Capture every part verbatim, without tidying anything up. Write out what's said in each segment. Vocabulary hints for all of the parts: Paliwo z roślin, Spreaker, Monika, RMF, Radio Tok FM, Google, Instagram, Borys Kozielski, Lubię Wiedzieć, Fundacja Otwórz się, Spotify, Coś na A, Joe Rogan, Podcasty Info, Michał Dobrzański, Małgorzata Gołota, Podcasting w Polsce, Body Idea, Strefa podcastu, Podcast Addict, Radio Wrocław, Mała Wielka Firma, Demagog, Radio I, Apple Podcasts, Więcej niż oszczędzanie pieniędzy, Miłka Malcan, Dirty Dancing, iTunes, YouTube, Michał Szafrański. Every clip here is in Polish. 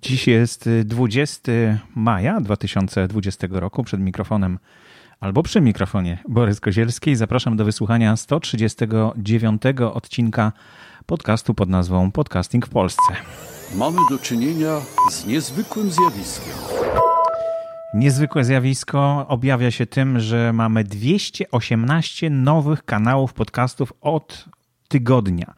Dziś jest dwudziestego maja dwa tysiące dwudziestego roku. Przed mikrofonem albo przy mikrofonie Borys Kozielski i zapraszam do wysłuchania sto trzydziestego dziewiątego odcinka podcastu pod nazwą Podcasting w Polsce. Mamy do czynienia z niezwykłym zjawiskiem. Niezwykłe zjawisko objawia się tym, że mamy dwieście osiemnaście nowych kanałów podcastów od tygodnia.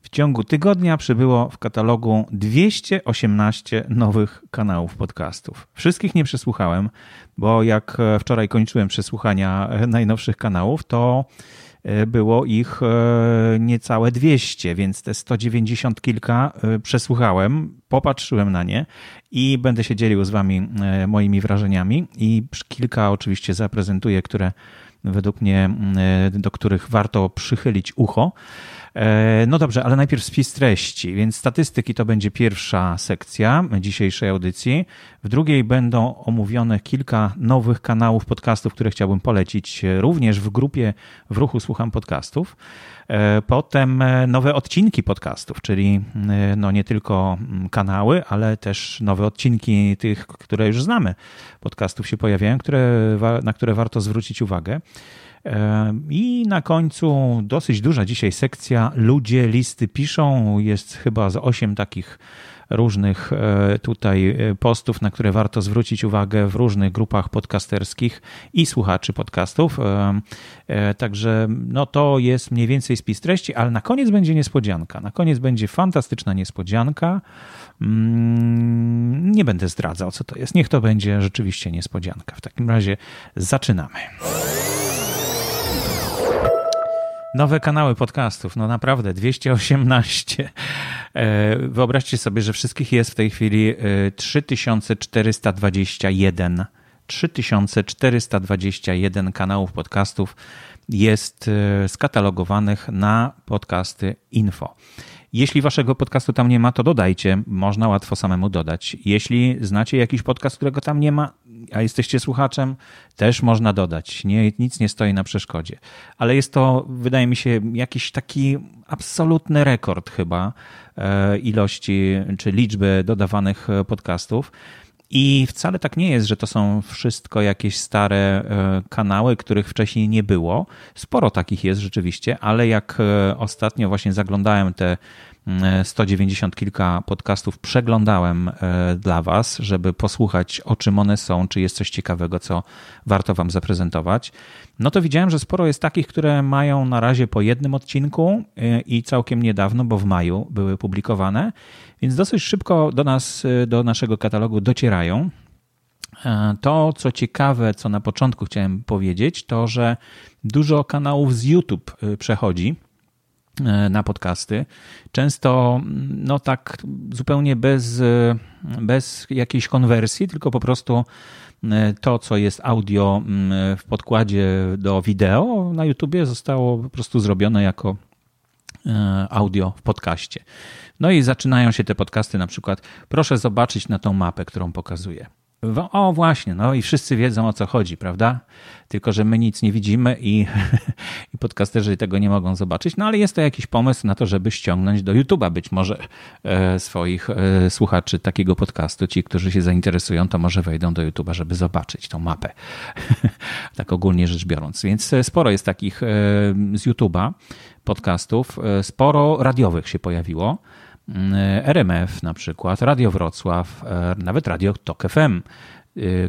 W ciągu tygodnia przybyło w katalogu dwieście osiemnaście nowych kanałów podcastów. Wszystkich nie przesłuchałem, bo jak wczoraj kończyłem przesłuchania najnowszych kanałów, to było ich niecałe dwieście, więc te sto dziewięćdziesiąt kilka przesłuchałem, popatrzyłem na nie i będę się dzielił z wami moimi wrażeniami i kilka oczywiście zaprezentuję, które według mnie, do których warto przychylić ucho. No dobrze, ale najpierw spis treści, więc statystyki to będzie pierwsza sekcja dzisiejszej audycji. W drugiej będą omówione kilka nowych kanałów podcastów, które chciałbym polecić również w grupie W Ruchu Słucham Podcastów. Potem nowe odcinki podcastów, czyli no nie tylko kanały, ale też nowe odcinki tych, które już znamy. Podcastów się pojawiają, które, na które warto zwrócić uwagę. I na końcu dosyć duża dzisiaj sekcja Ludzie listy piszą. Jest chyba z osiem takich różnych tutaj postów, na które warto zwrócić uwagę w różnych grupach podcasterskich i słuchaczy podcastów. Także no to jest mniej więcej spis treści, ale na koniec będzie niespodzianka. Na koniec będzie fantastyczna niespodzianka. Nie będę zdradzał, co to jest. Niech to będzie rzeczywiście niespodzianka. W takim razie zaczynamy. Nowe kanały podcastów, no naprawdę, dwieście osiemnaście. Wyobraźcie sobie, że wszystkich jest w tej chwili trzy tysiące czterysta dwadzieścia jeden. trzy tysiące czterysta dwadzieścia jeden kanałów podcastów jest skatalogowanych na podcasty info. Jeśli waszego podcastu tam nie ma, to dodajcie. Można łatwo samemu dodać. Jeśli znacie jakiś podcast, którego tam nie ma, a jesteście słuchaczem, też można dodać. Nie, nic nie stoi na przeszkodzie. Ale jest to, wydaje mi się, jakiś taki absolutny rekord chyba ilości czy liczby dodawanych podcastów. I wcale tak nie jest, że to są wszystko jakieś stare kanały, których wcześniej nie było. Sporo takich jest rzeczywiście, ale jak ostatnio właśnie zaglądałem te sto dziewięćdziesiąt kilka podcastów, przeglądałem dla was, żeby posłuchać, o czym one są, czy jest coś ciekawego, co warto wam zaprezentować. No to widziałem, że sporo jest takich, które mają na razie po jednym odcinku i całkiem niedawno, bo w maju były publikowane, więc dosyć szybko do nas, do naszego katalogu docierają. To, co ciekawe, co na początku chciałem powiedzieć, to, że dużo kanałów z YouTube przechodzi na podcasty. Często no tak zupełnie bez, bez jakiejś konwersji, tylko po prostu to, co jest audio w podkładzie do wideo na YouTubie zostało po prostu zrobione jako audio w podcaście. No i zaczynają się te podcasty na przykład, proszę zobaczyć na tą mapę, którą pokazuję. O właśnie, no i wszyscy wiedzą, o co chodzi, prawda? Tylko że my nic nie widzimy i, i podcasterzy tego nie mogą zobaczyć. No ale jest to jakiś pomysł na to, żeby ściągnąć do YouTube'a być może e, swoich e, słuchaczy takiego podcastu. Ci, którzy się zainteresują, to może wejdą do YouTube'a, żeby zobaczyć tą mapę. Tak ogólnie rzecz biorąc. Więc sporo jest takich e, z YouTube'a podcastów. E, sporo radiowych się pojawiło. R M F na przykład, Radio Wrocław, nawet Radio Tok F M,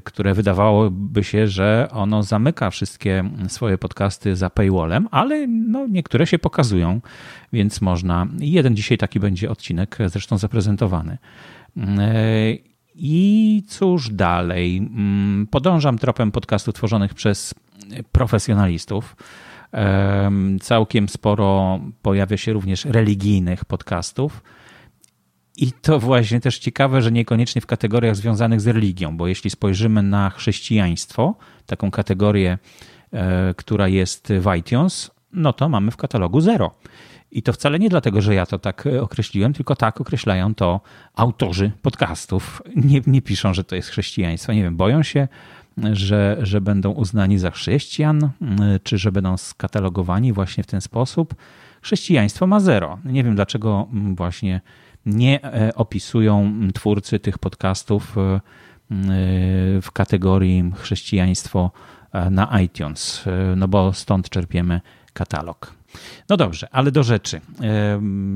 które wydawałoby się, że ono zamyka wszystkie swoje podcasty za paywallem, ale no niektóre się pokazują, więc można. Jeden dzisiaj taki będzie odcinek, zresztą zaprezentowany. I cóż dalej? Podążam tropem podcastów tworzonych przez profesjonalistów. Całkiem sporo pojawia się również religijnych podcastów. I to właśnie też ciekawe, że niekoniecznie w kategoriach związanych z religią, bo jeśli spojrzymy na chrześcijaństwo, taką kategorię, która jest w iTunes, no to mamy w katalogu zero. I to wcale nie dlatego, że ja to tak określiłem, tylko tak określają to autorzy podcastów. Nie, nie piszą, że to jest chrześcijaństwo. Nie wiem, boją się, że, że będą uznani za chrześcijan, czy że będą skatalogowani właśnie w ten sposób. Chrześcijaństwo ma zero. Nie wiem, dlaczego właśnie nie opisują twórcy tych podcastów w kategorii chrześcijaństwo na iTunes, no bo stąd czerpiemy katalog. No dobrze, ale do rzeczy.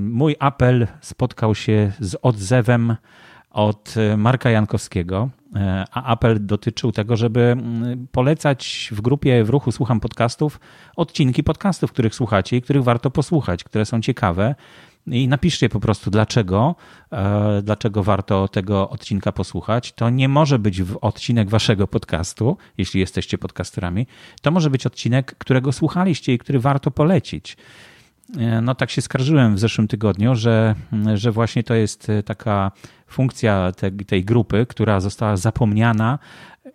Mój apel spotkał się z odzewem od Marka Jankowskiego, a apel dotyczył tego, żeby polecać w grupie W Ruchu Słucham Podcastów odcinki podcastów, których słuchacie i których warto posłuchać, które są ciekawe. I napiszcie po prostu dlaczego, dlaczego warto tego odcinka posłuchać. To nie może być odcinek waszego podcastu, jeśli jesteście podcasterami. To może być odcinek, którego słuchaliście i który warto polecić. No tak się skarżyłem w zeszłym tygodniu, że, że właśnie to jest taka funkcja te, tej grupy, która została zapomniana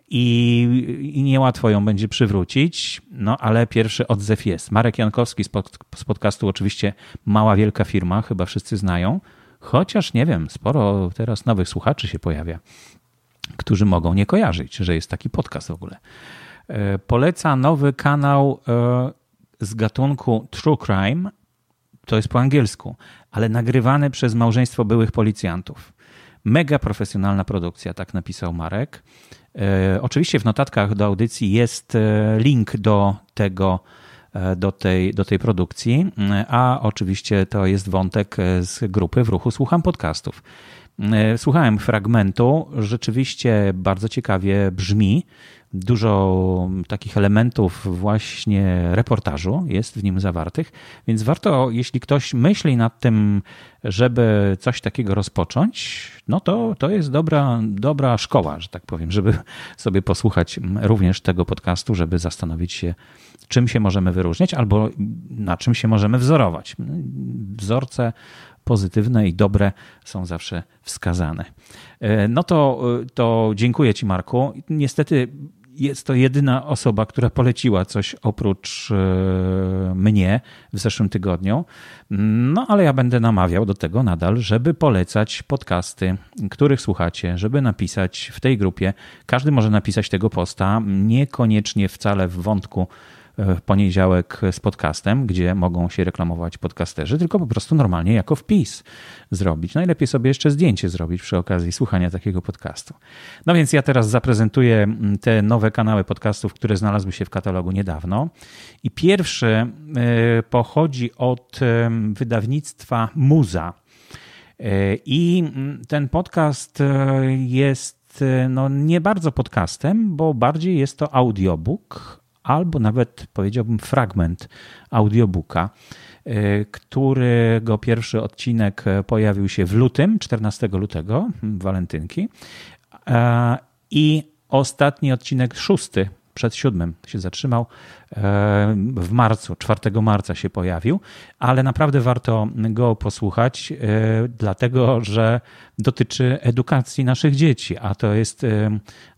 i, i niełatwo ją będzie przywrócić, no ale pierwszy odzew jest. Marek Jankowski z, pod, z podcastu oczywiście Mała Wielka Firma, chyba wszyscy znają, chociaż nie wiem, sporo teraz nowych słuchaczy się pojawia, którzy mogą nie kojarzyć, że jest taki podcast w ogóle. Poleca nowy kanał z gatunku True Crime, to jest po angielsku, ale nagrywane przez małżeństwo byłych policjantów. Mega profesjonalna produkcja, tak napisał Marek. E, oczywiście w notatkach do audycji jest link do tego, do tej, do tej produkcji, a oczywiście to jest wątek z grupy W Ruchu Słucham Podcastów. E, słuchałem fragmentu, rzeczywiście bardzo ciekawie brzmi. Dużo takich elementów właśnie reportażu jest w nim zawartych, więc warto, jeśli ktoś myśli nad tym, żeby coś takiego rozpocząć, no to, to jest dobra, dobra szkoła, że tak powiem, żeby sobie posłuchać również tego podcastu, żeby zastanowić się, czym się możemy wyróżniać albo na czym się możemy wzorować. Wzorce pozytywne i dobre są zawsze wskazane. No to, to dziękuję ci, Marku. Niestety jest to jedyna osoba, która poleciła coś oprócz mnie w zeszłym tygodniu. No ale ja będę namawiał do tego nadal, żeby polecać podcasty, których słuchacie, żeby napisać w tej grupie. Każdy może napisać tego posta, niekoniecznie wcale w wątku w poniedziałek z podcastem, gdzie mogą się reklamować podcasterzy, tylko po prostu normalnie jako wpis zrobić. Najlepiej sobie jeszcze zdjęcie zrobić przy okazji słuchania takiego podcastu. No więc ja teraz zaprezentuję te nowe kanały podcastów, które znalazły się w katalogu niedawno. I pierwszy pochodzi od wydawnictwa Muza. I ten podcast jest no, nie bardzo podcastem, bo bardziej jest to audiobook, albo nawet powiedziałbym fragment audiobooka, którego pierwszy odcinek pojawił się w lutym, czternastego lutego, walentynki, i ostatni odcinek, szósty, przed siódmym się zatrzymał, w marcu, czwartego marca się pojawił, ale naprawdę warto go posłuchać, dlatego że dotyczy edukacji naszych dzieci, a to jest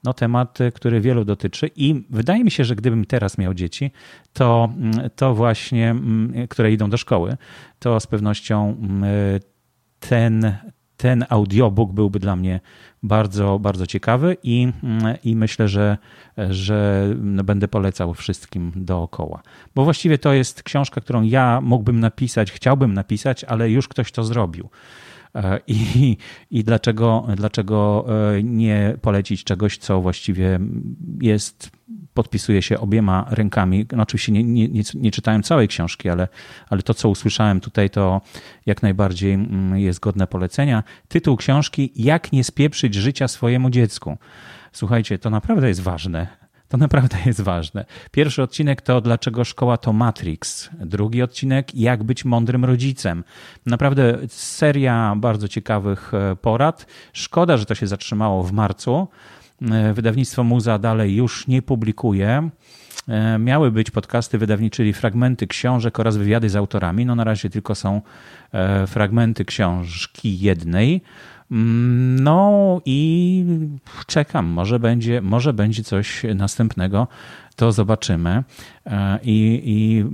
no, temat, który wielu dotyczy i wydaje mi się, że gdybym teraz miał dzieci, to, to właśnie, które idą do szkoły, to z pewnością ten Ten audiobook byłby dla mnie bardzo, bardzo ciekawy i, i myślę, że, że będę polecał wszystkim dookoła. Bo właściwie to jest książka, którą ja mógłbym napisać, chciałbym napisać, ale już ktoś to zrobił. I, i dlaczego, dlaczego nie polecić czegoś, co właściwie jest, podpisuje się obiema rękami. No oczywiście nie, nie, nie, nie czytałem całej książki, ale, ale to, co usłyszałem tutaj, to jak najbardziej jest godne polecenia. Tytuł książki: Jak nie spieprzyć życia swojemu dziecku. Słuchajcie, to naprawdę jest ważne. To naprawdę jest ważne. Pierwszy odcinek to Dlaczego szkoła to Matrix. Drugi odcinek Jak być mądrym rodzicem. Naprawdę seria bardzo ciekawych porad. Szkoda, że to się zatrzymało w marcu. Wydawnictwo Muza dalej już nie publikuje. Miały być podcasty wydawniczy, fragmenty książek oraz wywiady z autorami. No na razie tylko są fragmenty książki jednej. No i czekam, może będzie, może będzie coś następnego, to zobaczymy. I, i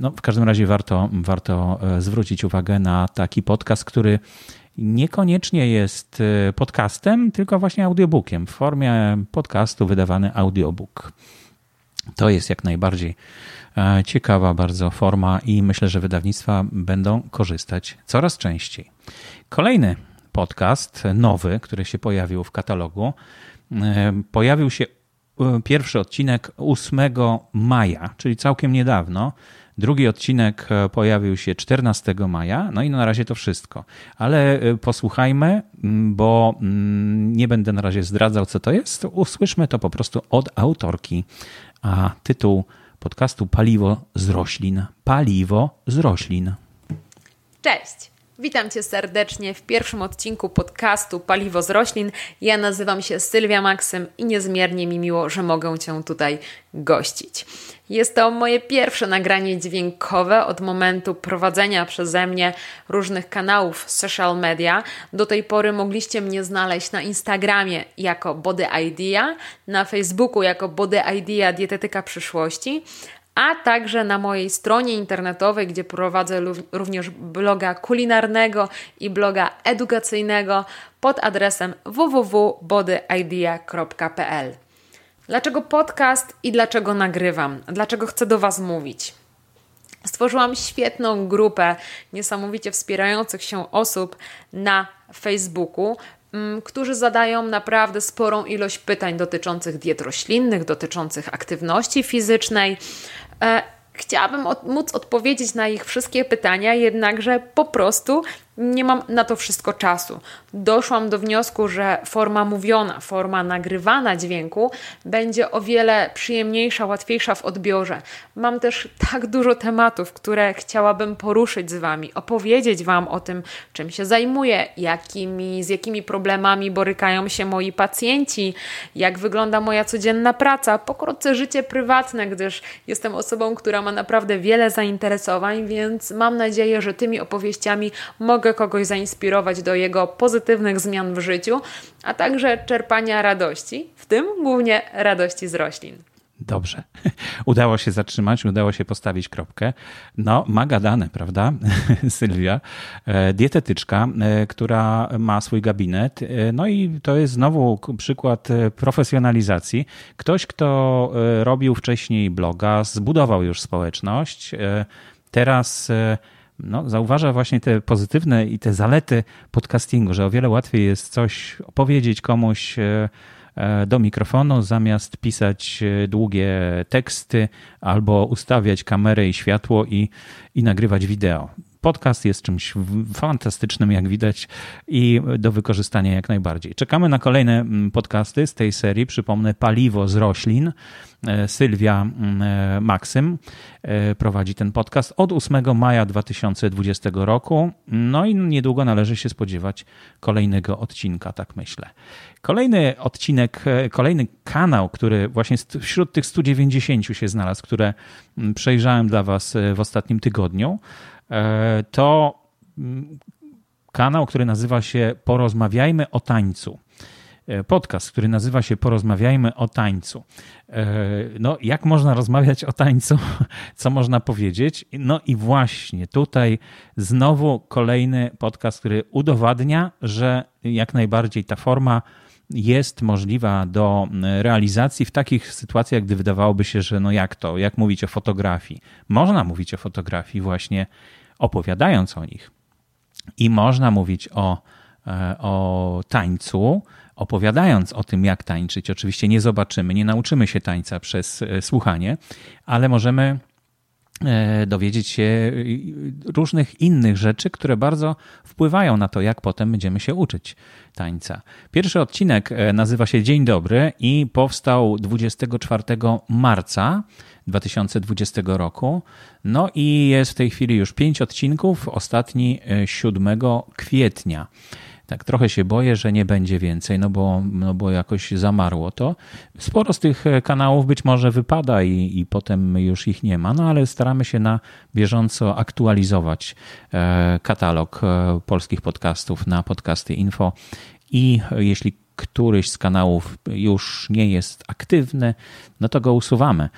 no w każdym razie warto, warto zwrócić uwagę na taki podcast, który niekoniecznie jest podcastem, tylko właśnie audiobookiem, w formie podcastu wydawany audiobook. To jest jak najbardziej ciekawa bardzo forma i myślę, że wydawnictwa będą korzystać coraz częściej. Kolejny podcast nowy, który się pojawił w katalogu. Pojawił się pierwszy odcinek ósmego maja, czyli całkiem niedawno. Drugi odcinek pojawił się czternastego maja. No i na razie to wszystko. Ale posłuchajmy, bo nie będę na razie zdradzał, co to jest. Usłyszmy to po prostu od autorki. A tytuł podcastu Paliwo z roślin. Paliwo z roślin. Cześć! Witam Cię serdecznie w pierwszym odcinku podcastu Paliwo z roślin. Ja nazywam się Sylwia Maksym i niezmiernie mi miło, że mogę Cię tutaj gościć. Jest to moje pierwsze nagranie dźwiękowe od momentu prowadzenia przeze mnie różnych kanałów social media. Do tej pory mogliście mnie znaleźć na Instagramie jako Body Idea, na Facebooku jako Body Idea Dietetyka Przyszłości, a także na mojej stronie internetowej, gdzie prowadzę również bloga kulinarnego i bloga edukacyjnego pod adresem w w w kropka body idea kropka p l. Dlaczego podcast i dlaczego nagrywam? Dlaczego chcę do Was mówić? Stworzyłam świetną grupę niesamowicie wspierających się osób na Facebooku, którzy zadają naprawdę sporą ilość pytań dotyczących diet roślinnych, dotyczących aktywności fizycznej. Chciałabym od, móc odpowiedzieć na ich wszystkie pytania, jednakże po prostu nie mam na to wszystko czasu. Doszłam do wniosku, że forma mówiona, forma nagrywana dźwięku będzie o wiele przyjemniejsza, łatwiejsza w odbiorze. Mam też tak dużo tematów, które chciałabym poruszyć z Wami, opowiedzieć Wam o tym, czym się zajmuję, jakimi, z jakimi problemami borykają się moi pacjenci, jak wygląda moja codzienna praca, pokrótce życie prywatne, gdyż jestem osobą, która ma naprawdę wiele zainteresowań, więc mam nadzieję, że tymi opowieściami mogę kogoś zainspirować do jego pozytywnych zmian w życiu, a także czerpania radości, w tym głównie radości z roślin. Dobrze. Udało się zatrzymać, udało się postawić kropkę. No, ma gadane, prawda, Sylwia? Dietetyczka, która ma swój gabinet. No i to jest znowu przykład profesjonalizacji. Ktoś, kto robił wcześniej bloga, zbudował już społeczność, teraz No, zauważa właśnie te pozytywne i te zalety podcastingu, że o wiele łatwiej jest coś opowiedzieć komuś do mikrofonu, zamiast pisać długie teksty albo ustawiać kamerę i światło i, i nagrywać wideo. Podcast jest czymś fantastycznym, jak widać, i do wykorzystania jak najbardziej. Czekamy na kolejne podcasty z tej serii. Przypomnę, Paliwo z roślin. Sylwia Maksym prowadzi ten podcast od ósmego maja dwa tysiące dwudziestego roku. No i niedługo należy się spodziewać kolejnego odcinka, tak myślę. Kolejny odcinek, kolejny kanał, który właśnie wśród tych stu dziewięćdziesięciu się znalazł, które przejrzałem dla Was w ostatnim tygodniu, to kanał, który nazywa się Porozmawiajmy o tańcu. Podcast, który nazywa się Porozmawiajmy o tańcu. No, jak można rozmawiać o tańcu? Co można powiedzieć? No i właśnie tutaj znowu kolejny podcast, który udowadnia, że jak najbardziej ta forma jest możliwa do realizacji w takich sytuacjach, gdy wydawałoby się, że no jak to, jak mówić o fotografii. Można mówić o fotografii właśnie opowiadając o nich. I można mówić o, o tańcu, opowiadając o tym, jak tańczyć. Oczywiście nie zobaczymy, nie nauczymy się tańca przez słuchanie, ale możemy dowiedzieć się różnych innych rzeczy, które bardzo wpływają na to, jak potem będziemy się uczyć tańca. Pierwszy odcinek nazywa się Dzień Dobry i powstał dwudziestego czwartego marca dwa tysiące dwudziestego roku. No i jest w tej chwili już pięć odcinków, ostatni siódmego kwietnia. Tak trochę się boję, że nie będzie więcej, no bo, no bo jakoś zamarło to. Sporo z tych kanałów być może wypada i, i potem już ich nie ma, no ale staramy się na bieżąco aktualizować katalog polskich podcastów na Podcasty Info i jeśli któryś z kanałów już nie jest aktywny, no to go usuwamy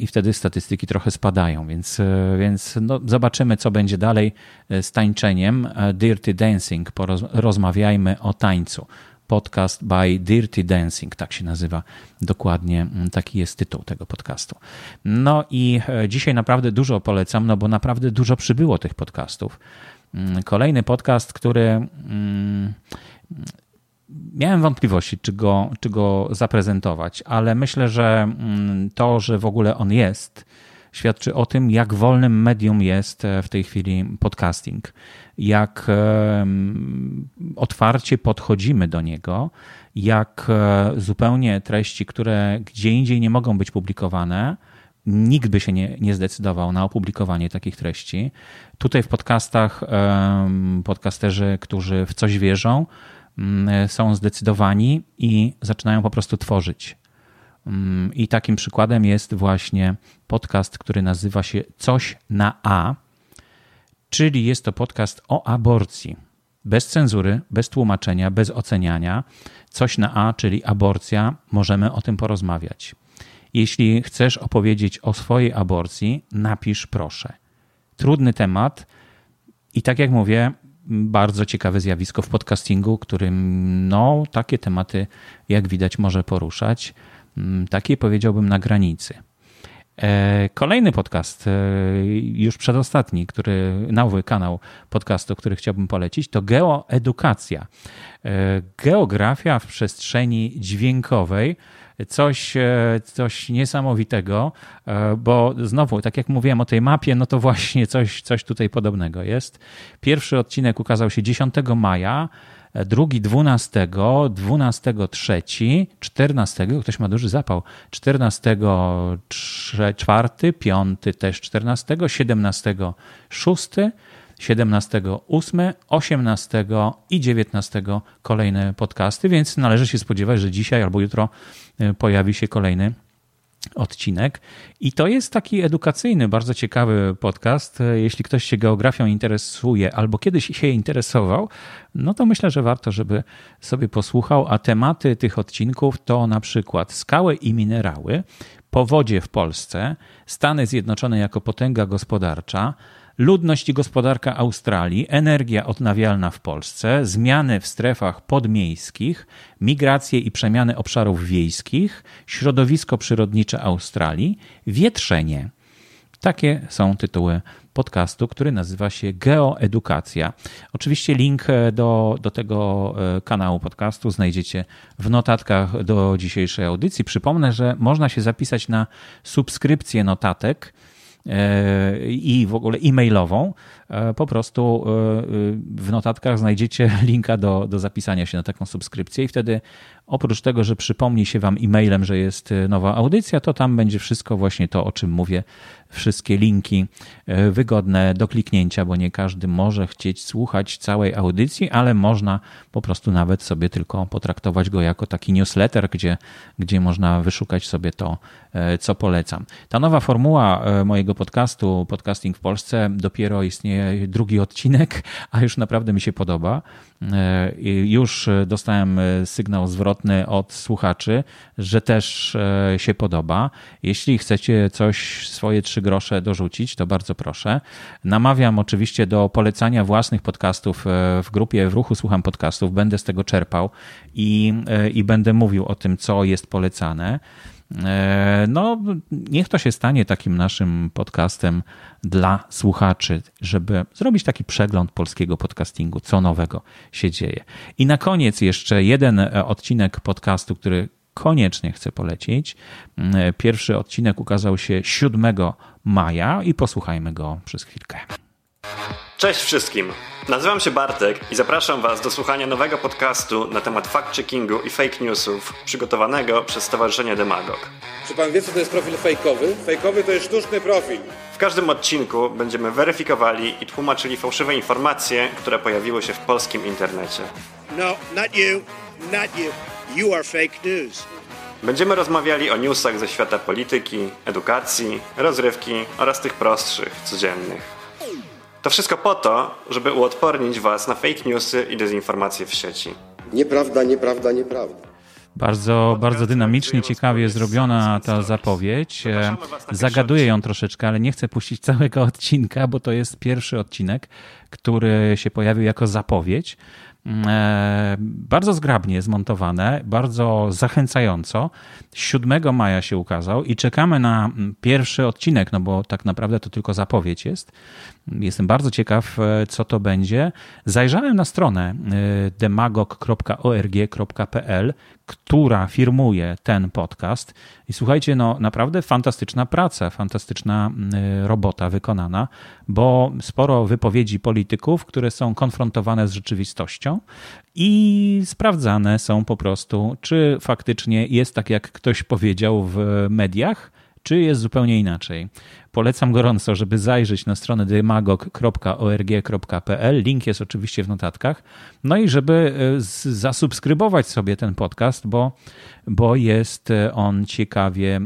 i wtedy statystyki trochę spadają, więc, więc no zobaczymy, co będzie dalej z tańczeniem. Dirty Dancing, porozmawiajmy o tańcu. Podcast by Dirty Dancing, tak się nazywa dokładnie, taki jest tytuł tego podcastu. No i dzisiaj naprawdę dużo polecam, no bo naprawdę dużo przybyło tych podcastów. Kolejny podcast, który mm, miałem wątpliwości, czy go, czy go zaprezentować, ale myślę, że to, że w ogóle on jest, świadczy o tym, jak wolnym medium jest w tej chwili podcasting, jak otwarcie podchodzimy do niego, jak zupełnie treści, które gdzie indziej nie mogą być publikowane, nikt by się nie, nie zdecydował na opublikowanie takich treści. Tutaj w podcastach podcasterzy, którzy w coś wierzą, są zdecydowani i zaczynają po prostu tworzyć. I takim przykładem jest właśnie podcast, który nazywa się Coś na A, czyli jest to podcast o aborcji. Bez cenzury, bez tłumaczenia, bez oceniania. Coś na A, czyli aborcja. Możemy o tym porozmawiać. Jeśli chcesz opowiedzieć o swojej aborcji, napisz proszę. Trudny temat i tak jak mówię, bardzo ciekawe zjawisko w podcastingu, którym no, takie tematy, jak widać, może poruszać. Takiej powiedziałbym na granicy. Kolejny podcast, już przedostatni, który, nowy kanał podcastu, który chciałbym polecić, to Geoedukacja. Geografia w przestrzeni dźwiękowej. Coś, coś niesamowitego, bo znowu, tak jak mówiłem o tej mapie, no to właśnie coś, coś tutaj podobnego jest. Pierwszy odcinek ukazał się dziesiątego maja, drugi dwunastego, dwunastego trzeciego, czternastego, ktoś ma duży zapał, czternastego czwartego, piątego też czternastego, siedemnastego szóstego, siedemnastego ósmego, osiemnastego i dziewiętnastego kolejne podcasty, więc należy się spodziewać, że dzisiaj albo jutro pojawi się kolejny odcinek. I to jest taki edukacyjny, bardzo ciekawy podcast. Jeśli ktoś się geografią interesuje albo kiedyś się interesował, no to myślę, że warto, żeby sobie posłuchał. A tematy tych odcinków to na przykład skały i minerały, powodzie w Polsce, Stany Zjednoczone jako potęga gospodarcza, ludność i gospodarka Australii, energia odnawialna w Polsce, zmiany w strefach podmiejskich, migracje i przemiany obszarów wiejskich, środowisko przyrodnicze Australii, wietrzenie. Takie są tytuły podcastu, który nazywa się Geoedukacja. Oczywiście link do, do tego kanału podcastu znajdziecie w notatkach do dzisiejszej audycji. Przypomnę, że można się zapisać na subskrypcję notatek i w ogóle e-mailową, po prostu w notatkach znajdziecie linka do, do zapisania się na taką subskrypcję i wtedy oprócz tego, że przypomni się wam e-mailem, że jest nowa audycja, to tam będzie wszystko właśnie to, o czym mówię, wszystkie linki wygodne do kliknięcia, bo nie każdy może chcieć słuchać całej audycji, ale można po prostu nawet sobie tylko potraktować go jako taki newsletter, gdzie, gdzie można wyszukać sobie to, co polecam. Ta nowa formuła mojego podcastu, Podcasting w Polsce, dopiero istnieje drugi odcinek, a już naprawdę mi się podoba. Już dostałem sygnał zwrotny od słuchaczy, że też się podoba. Jeśli chcecie coś, swoje trzy grosze dorzucić, to bardzo proszę. Namawiam oczywiście do polecania własnych podcastów w grupie W Ruchu Słucham Podcastów. Będę z tego czerpał i, i będę mówił o tym, co jest polecane. No, niech to się stanie takim naszym podcastem dla słuchaczy, żeby zrobić taki przegląd polskiego podcastingu, co nowego się dzieje. I na koniec jeszcze jeden odcinek podcastu, który koniecznie chcę polecić. Pierwszy odcinek ukazał się siódmego maja i posłuchajmy go przez chwilkę. Cześć wszystkim, nazywam się Bartek i zapraszam was do słuchania nowego podcastu na temat fact-checkingu i fake newsów przygotowanego przez Stowarzyszenie Demagog. Czy pan wie, co to jest profil fejkowy? Fejkowy to jest sztuczny profil. W każdym odcinku będziemy weryfikowali i tłumaczyli fałszywe informacje, które pojawiły się w polskim internecie. No, not you, not you, you are fake news. Będziemy rozmawiali o newsach ze świata polityki, edukacji, rozrywki oraz tych prostszych, codziennych. To wszystko po to, żeby uodpornić was na fake newsy i dezinformacje w sieci. Nieprawda, nieprawda, nieprawda. Bardzo, bardzo dynamicznie, ciekawie zrobiona ta zapowiedź. Zagaduję ją troszeczkę, ale nie chcę puścić całego odcinka, bo to jest pierwszy odcinek, który się pojawił jako zapowiedź. bardzo zgrabnie zmontowane, bardzo zachęcająco. siódmego maja się ukazał i czekamy na pierwszy odcinek, no bo tak naprawdę to tylko zapowiedź jest. Jestem bardzo ciekaw, co to będzie. Zajrzałem na stronę demagog kropka org kropka pl, która firmuje ten podcast. I słuchajcie, no naprawdę fantastyczna praca, fantastyczna robota wykonana, bo sporo wypowiedzi polityków, które są konfrontowane z rzeczywistością i sprawdzane są po prostu, czy faktycznie jest tak, jak ktoś powiedział w mediach, czy jest zupełnie inaczej. Polecam gorąco, żeby zajrzeć na stronę demagog kropka org kropka pl. Link jest oczywiście w notatkach. No i żeby zasubskrybować sobie ten podcast, bo, bo jest on ciekawie,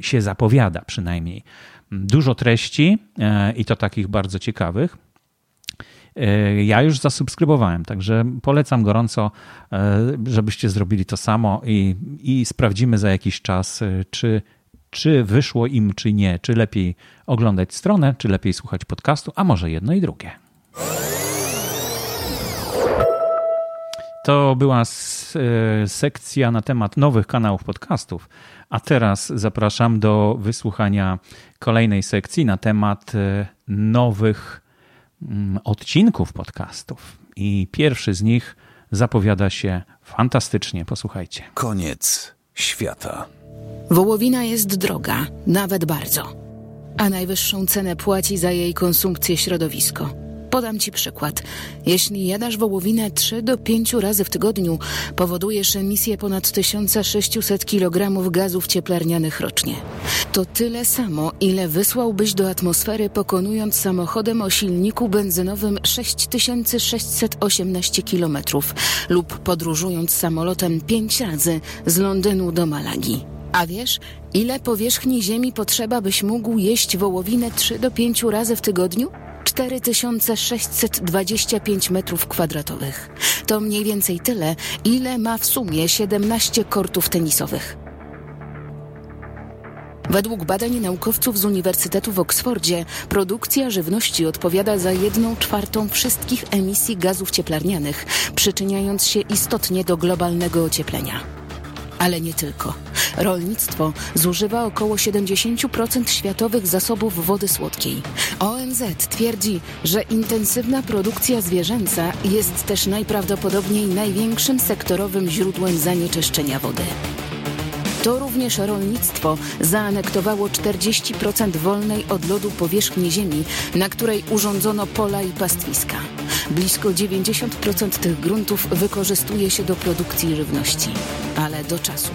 się zapowiada przynajmniej. Dużo treści i to takich bardzo ciekawych. Ja już zasubskrybowałem, także polecam gorąco, żebyście zrobili to samo i, i sprawdzimy za jakiś czas, czy czy wyszło im, czy nie, czy lepiej oglądać stronę, czy lepiej słuchać podcastu, a może jedno i drugie. To była sekcja na temat nowych kanałów podcastów, a teraz zapraszam do wysłuchania kolejnej sekcji na temat nowych odcinków podcastów. I pierwszy z nich zapowiada się fantastycznie. Posłuchajcie. Koniec świata. Wołowina jest droga, nawet bardzo. A najwyższą cenę płaci za jej konsumpcję środowisko. Podam ci przykład. Jeśli jadasz wołowinę trzy do pięciu razy w tygodniu, powodujesz emisję ponad tysiąc sześćset kilogramów gazów cieplarnianych rocznie. To tyle samo, ile wysłałbyś do atmosfery, pokonując samochodem o silniku benzynowym sześć tysięcy sześćset osiemnaście kilometrów lub podróżując samolotem pięć razy z Londynu do Malagi. A wiesz, ile powierzchni ziemi potrzeba, byś mógł jeść wołowinę trzy do pięciu razy w tygodniu? cztery tysiące sześćset dwadzieścia pięć metrów kwadratowych. To mniej więcej tyle, ile ma w sumie siedemnaście kortów tenisowych. Według badań naukowców z Uniwersytetu w Oksfordzie produkcja żywności odpowiada za jedną czwartą wszystkich emisji gazów cieplarnianych, przyczyniając się istotnie do globalnego ocieplenia. Ale nie tylko. Rolnictwo zużywa około siedemdziesiąt procent światowych zasobów wody słodkiej. O N Z twierdzi, że intensywna produkcja zwierzęca jest też najprawdopodobniej największym sektorowym źródłem zanieczyszczenia wody. To również rolnictwo zaanektowało czterdzieści procent wolnej od lodu powierzchni ziemi, na której urządzono pola i pastwiska. Blisko dziewięćdziesiąt procent tych gruntów wykorzystuje się do produkcji żywności, ale do czasu.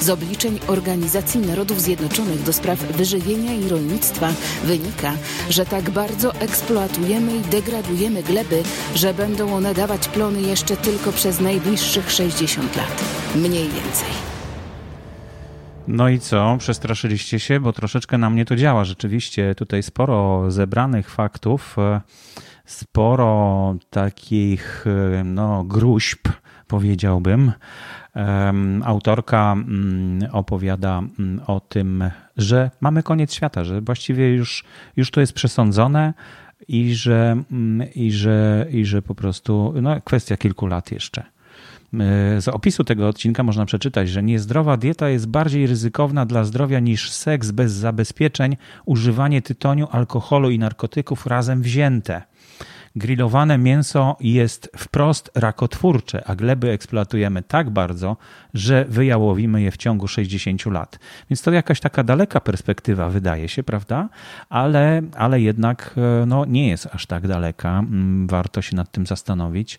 Z obliczeń Organizacji Narodów Zjednoczonych do spraw wyżywienia i rolnictwa wynika, że tak bardzo eksploatujemy i degradujemy gleby, że będą one dawać plony jeszcze tylko przez najbliższych sześćdziesiąt lat. Mniej więcej. No i co? Przestraszyliście się? Bo troszeczkę na mnie to działa. Rzeczywiście tutaj sporo zebranych faktów, sporo takich no, gruźb, powiedziałbym. Autorka opowiada o tym, że mamy koniec świata, że właściwie już, już to jest przesądzone i że, i że, i że po prostu no, kwestia kilku lat jeszcze. Z opisu tego odcinka można przeczytać, że niezdrowa dieta jest bardziej ryzykowna dla zdrowia niż seks bez zabezpieczeń, używanie tytoniu, alkoholu i narkotyków razem wzięte. Grillowane mięso jest wprost rakotwórcze, a gleby eksploatujemy tak bardzo, że wyjałowimy je w ciągu sześćdziesiąt lat. Więc to jakaś taka daleka perspektywa wydaje się, prawda? Ale, ale jednak no, nie jest aż tak daleka. Warto się nad tym zastanowić.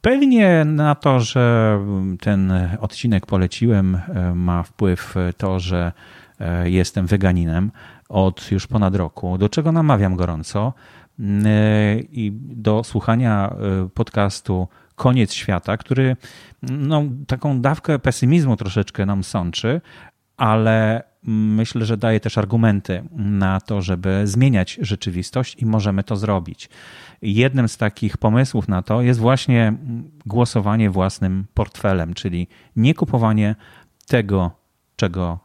Pewnie na to, że ten odcinek poleciłem, ma wpływ to, że jestem weganinem od już ponad roku, do czego namawiam gorąco i do słuchania podcastu Koniec Świata, który no, taką dawkę pesymizmu troszeczkę nam sączy, ale myślę, że daje też argumenty na to, żeby zmieniać rzeczywistość i możemy to zrobić. Jednym z takich pomysłów na to jest właśnie głosowanie własnym portfelem, czyli nie kupowanie tego, czego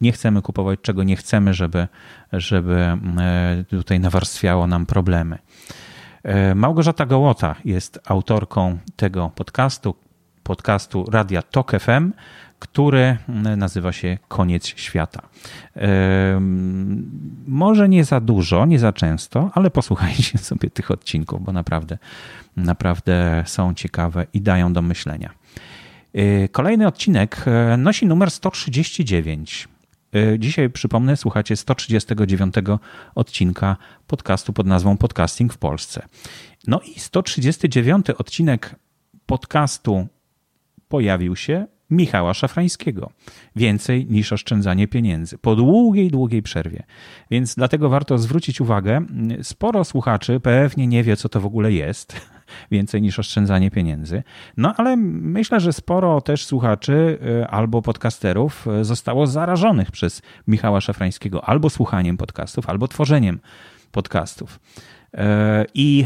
nie chcemy kupować, czego nie chcemy, żeby, żeby tutaj nawarstwiało nam problemy. Małgorzata Gołota jest autorką tego podcastu, podcastu Radia Tok F M, który nazywa się Koniec Świata. Może nie za dużo, nie za często, ale posłuchajcie sobie tych odcinków, bo naprawdę, naprawdę są ciekawe i dają do myślenia. Kolejny odcinek nosi numer sto trzydzieści dziewięć. Dzisiaj, przypomnę, słuchacie sto trzydziestego dziewiątego odcinka podcastu pod nazwą Podcasting w Polsce. No i sto trzydziesty dziewiąty odcinek podcastu pojawił się Michała Szafrańskiego. Więcej niż oszczędzanie pieniędzy. Po długiej, długiej przerwie. Więc dlatego warto zwrócić uwagę. Sporo słuchaczy pewnie nie wie, co to w ogóle jest. Więcej niż oszczędzanie pieniędzy. No ale myślę, że sporo też słuchaczy albo podcasterów zostało zarażonych przez Michała Szafrańskiego albo słuchaniem podcastów, albo tworzeniem podcastów. I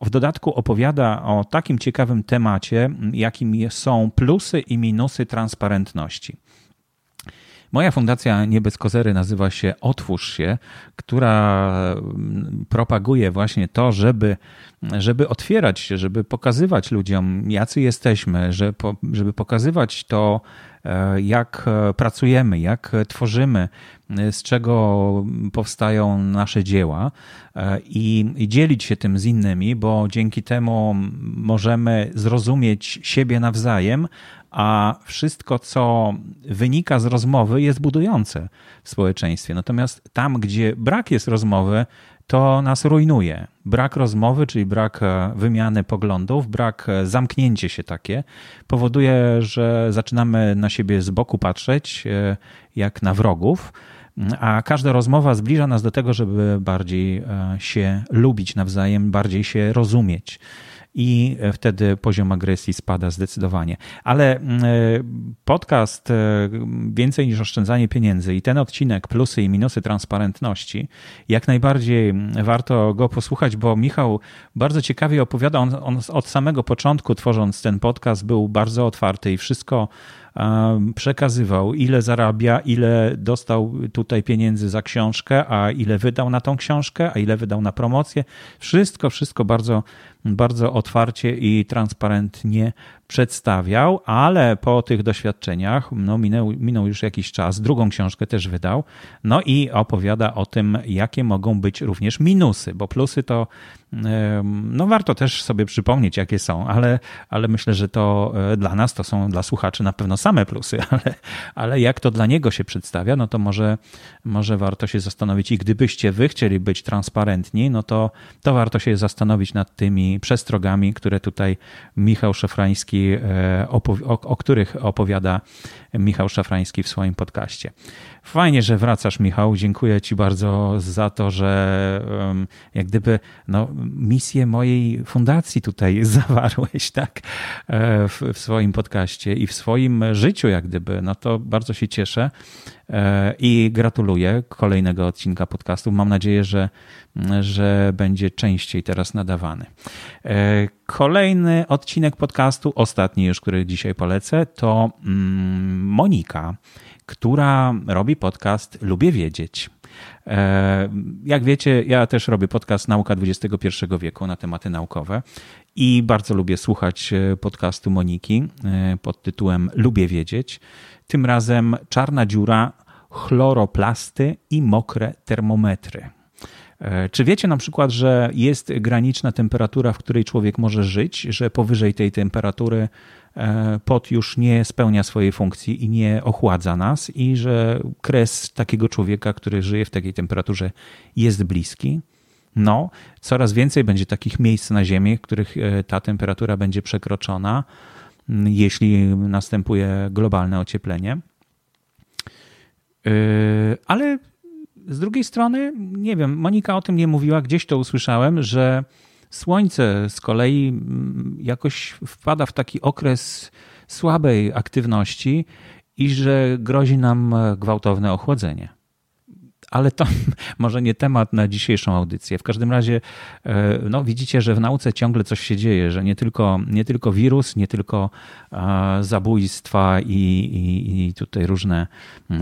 w dodatku opowiada o takim ciekawym temacie, jakim są plusy i minusy transparentności. Moja fundacja nie bez kozery nazywa się Otwórz się, która propaguje właśnie to, żeby, żeby otwierać się, żeby pokazywać ludziom, jacy jesteśmy, żeby pokazywać to, jak pracujemy, jak tworzymy, z czego powstają nasze dzieła i, i dzielić się tym z innymi, bo dzięki temu możemy zrozumieć siebie nawzajem, a wszystko, co wynika z rozmowy, jest budujące w społeczeństwie. Natomiast tam, gdzie brak jest rozmowy, to nas rujnuje. Brak rozmowy, czyli brak wymiany poglądów, brak zamknięcie się takie, powoduje, że zaczynamy na siebie z boku patrzeć, jak na wrogów, a każda rozmowa zbliża nas do tego, żeby bardziej się lubić nawzajem, bardziej się rozumieć. I wtedy poziom agresji spada zdecydowanie. Ale podcast Więcej niż oszczędzanie pieniędzy i ten odcinek Plusy i minusy transparentności, jak najbardziej warto go posłuchać, bo Michał bardzo ciekawie opowiada, on, on od samego początku, tworząc ten podcast, był bardzo otwarty i wszystko przekazywał, ile zarabia, ile dostał tutaj pieniędzy za książkę, a ile wydał na tą książkę, a ile wydał na promocję. Wszystko, wszystko bardzo, bardzo otwarcie i transparentnie przedstawiał, ale po tych doświadczeniach no minął, minął już jakiś czas, drugą książkę też wydał, no i opowiada o tym, jakie mogą być również minusy, bo plusy to no warto też sobie przypomnieć, jakie są, ale, ale myślę, że to dla nas, to są dla słuchaczy na pewno same plusy, ale, ale jak to dla niego się przedstawia, no to może, może warto się zastanowić i gdybyście wy chcieli być transparentni, no to, to warto się zastanowić nad tymi przestrogami, które tutaj Michał Szafrański Opowi- o, o których opowiada Michał Szafrański w swoim podcaście. Fajnie, że wracasz, Michał. Dziękuję ci bardzo za to, że um, jak gdyby no, misję mojej fundacji tutaj zawarłeś, tak? W, w swoim podcaście i w swoim życiu, jak gdyby. No to bardzo się cieszę i gratuluję kolejnego odcinka podcastu. Mam nadzieję, że, że będzie częściej teraz nadawany. Kolejny odcinek podcastu, ostatni już, który dzisiaj polecę, to Monika, która robi podcast Lubię Wiedzieć. Jak wiecie, ja też robię podcast Nauka dwudziestego pierwszego wieku na tematy naukowe i bardzo lubię słuchać podcastu Moniki pod tytułem Lubię Wiedzieć. Tym razem czarna dziura, chloroplasty i mokre termometry. Czy wiecie na przykład, że jest graniczna temperatura, w której człowiek może żyć, że powyżej tej temperatury pot już nie spełnia swojej funkcji i nie ochładza nas i że kres takiego człowieka, który żyje w takiej temperaturze, jest bliski? No, coraz więcej będzie takich miejsc na Ziemi, w których ta temperatura będzie przekroczona, jeśli następuje globalne ocieplenie. Ale z drugiej strony, nie wiem, Monika o tym nie mówiła, gdzieś to usłyszałem, że Słońce z kolei jakoś wpada w taki okres słabej aktywności i że grozi nam gwałtowne ochłodzenie. ale to może nie temat na dzisiejszą audycję. W każdym razie no, widzicie, że w nauce ciągle coś się dzieje, że nie tylko, nie tylko wirus, nie tylko zabójstwa i, i, i tutaj różne,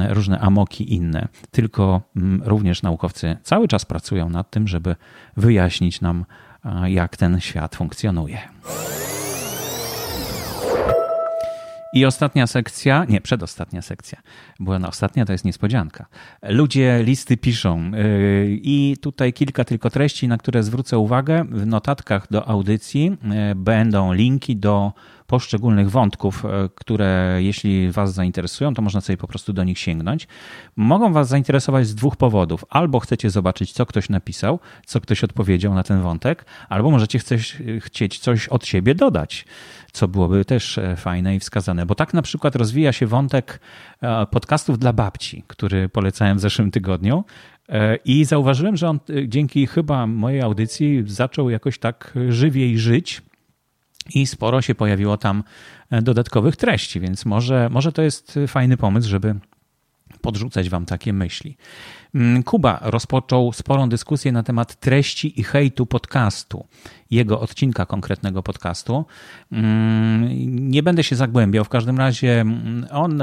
różne amoki inne, tylko również naukowcy cały czas pracują nad tym, żeby wyjaśnić nam, jak ten świat funkcjonuje. I ostatnia sekcja, nie, przedostatnia sekcja, bo no, ostatnia to jest niespodzianka. Ludzie listy piszą i tutaj kilka tylko treści, na które zwrócę uwagę. W notatkach do audycji będą linki do poszczególnych wątków, które jeśli was zainteresują, to można sobie po prostu do nich sięgnąć. Mogą was zainteresować z dwóch powodów. Albo chcecie zobaczyć, co ktoś napisał, co ktoś odpowiedział na ten wątek, albo możecie chcesz, chcieć coś od siebie dodać, co byłoby też fajne i wskazane. Bo tak na przykład rozwija się wątek podcastów dla babci, który polecałem w zeszłym tygodniu. I zauważyłem, że on dzięki chyba mojej audycji zaczął jakoś tak żywiej żyć. I sporo się pojawiło tam dodatkowych treści, więc może, może to jest fajny pomysł, żeby podrzucać wam takie myśli. Kuba rozpoczął sporą dyskusję na temat treści i hejtu podcastu, jego odcinka konkretnego podcastu. Nie będę się zagłębiał, w każdym razie on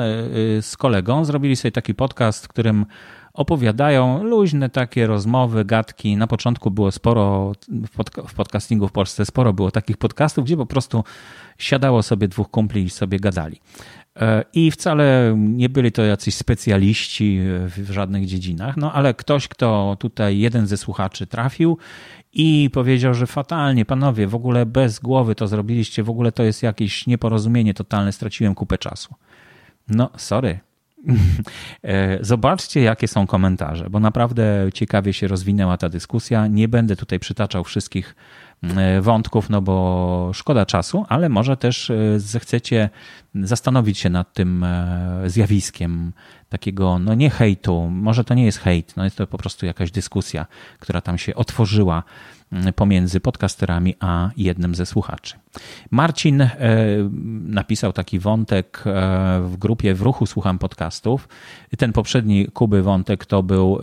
z kolegą zrobili sobie taki podcast, w którym opowiadają luźne takie rozmowy, gadki. Na początku było sporo, w podcastingu w Polsce sporo było takich podcastów, gdzie po prostu siadało sobie dwóch kumpli i sobie gadali. I wcale nie byli to jacyś specjaliści w żadnych dziedzinach, no ale ktoś, kto tutaj jeden ze słuchaczy trafił i powiedział, że fatalnie, panowie, w ogóle bez głowy to zrobiliście, w ogóle to jest jakieś nieporozumienie totalne, straciłem kupę czasu. No, sorry. Zobaczcie, jakie są komentarze, bo naprawdę ciekawie się rozwinęła ta dyskusja. Nie będę tutaj przytaczał wszystkich wątków, no bo szkoda czasu, ale może też zechcecie zastanowić się nad tym zjawiskiem takiego, no nie hejtu, może to nie jest hejt, no jest to po prostu jakaś dyskusja, która tam się otworzyła pomiędzy podcasterami a jednym ze słuchaczy. Marcin napisał taki wątek w grupie W Ruchu Słucham Podcastów. Ten poprzedni Kuby wątek to był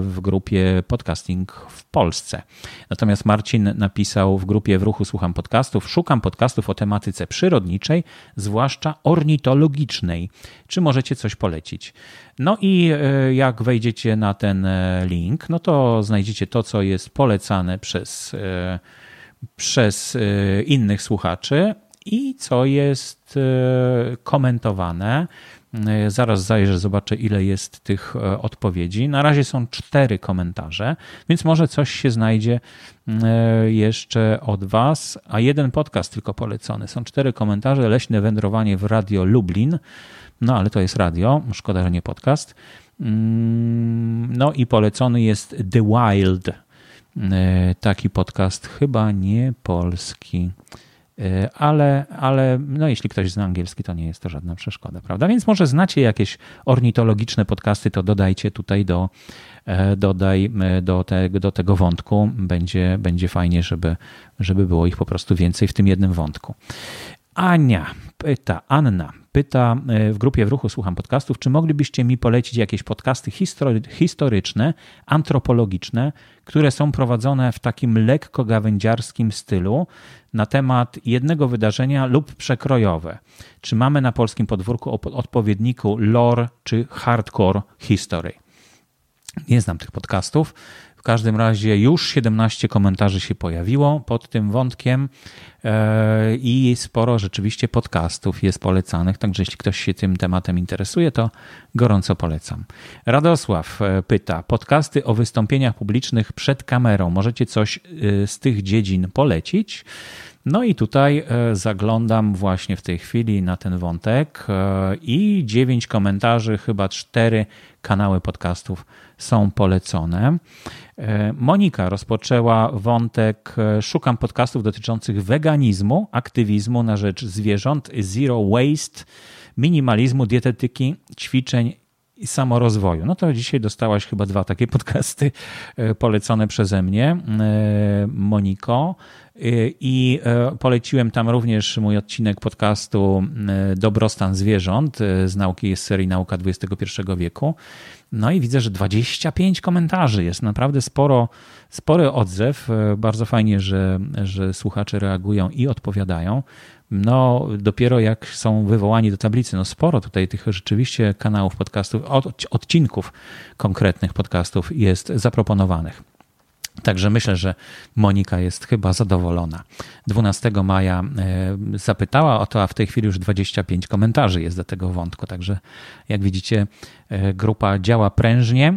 w grupie Podcasting w Polsce. Natomiast Marcin napisał w grupie W Ruchu Słucham Podcastów: szukam podcastów o tematyce przyrodniczej, zwłaszcza ornitologicznej. Czy możecie coś polecić? No i jak wejdziecie na ten link, no to znajdziecie to, co jest polecane przez, przez innych słuchaczy i co jest komentowane. Zaraz zajrzę, zobaczę, ile jest tych odpowiedzi. Na razie są cztery komentarze, więc może coś się znajdzie jeszcze od was, a jeden podcast tylko polecony. Są cztery komentarze: Leśne wędrowanie w Radio Lublin. No ale to jest radio, szkoda, że nie podcast. No i polecony jest The Wild, taki podcast chyba nie polski, ale, ale no jeśli ktoś zna angielski, to nie jest to żadna przeszkoda, prawda? Więc może znacie jakieś ornitologiczne podcasty, to dodajcie tutaj do, dodaj do, te, do tego wątku. Będzie, będzie fajnie, żeby, żeby było ich po prostu więcej w tym jednym wątku. Ania pyta, Anna pyta w grupie W Ruchu Słucham Podcastów, czy moglibyście mi polecić jakieś podcasty historyczne, antropologiczne, które są prowadzone w takim lekko gawędziarskim stylu na temat jednego wydarzenia lub przekrojowe. Czy mamy na polskim podwórku odpowiedniku lore czy hardcore history? Nie znam tych podcastów. W każdym razie już siedemnaście komentarzy się pojawiło pod tym wątkiem i sporo rzeczywiście podcastów jest polecanych, także jeśli ktoś się tym tematem interesuje, to gorąco polecam. Radosław pyta, podcasty o wystąpieniach publicznych przed kamerą, możecie coś z tych dziedzin polecić? No i tutaj zaglądam właśnie w tej chwili na ten wątek i dziewięć komentarzy, chyba cztery kanały podcastów są polecone. Monika rozpoczęła wątek, szukam podcastów dotyczących weganizmu, aktywizmu na rzecz zwierząt, zero waste, minimalizmu, dietetyki, ćwiczeń i samorozwoju. No to dzisiaj dostałaś chyba dwa takie podcasty polecone przeze mnie, Moniko. I poleciłem tam również mój odcinek podcastu Dobrostan zwierząt z nauki, z serii Nauka dwudziestego pierwszego wieku. No i widzę, że dwadzieścia pięć komentarzy jest. Naprawdę sporo, spory odzew. Bardzo fajnie, że, że słuchacze reagują i odpowiadają. No dopiero jak są wywołani do tablicy, no sporo tutaj tych rzeczywiście kanałów podcastów, od, odcinków konkretnych podcastów jest zaproponowanych. Także myślę, że Monika jest chyba zadowolona. dwunastego maja zapytała o to, a w tej chwili już dwadzieścia pięć komentarzy jest do tego wątku. Także jak widzicie, grupa działa prężnie,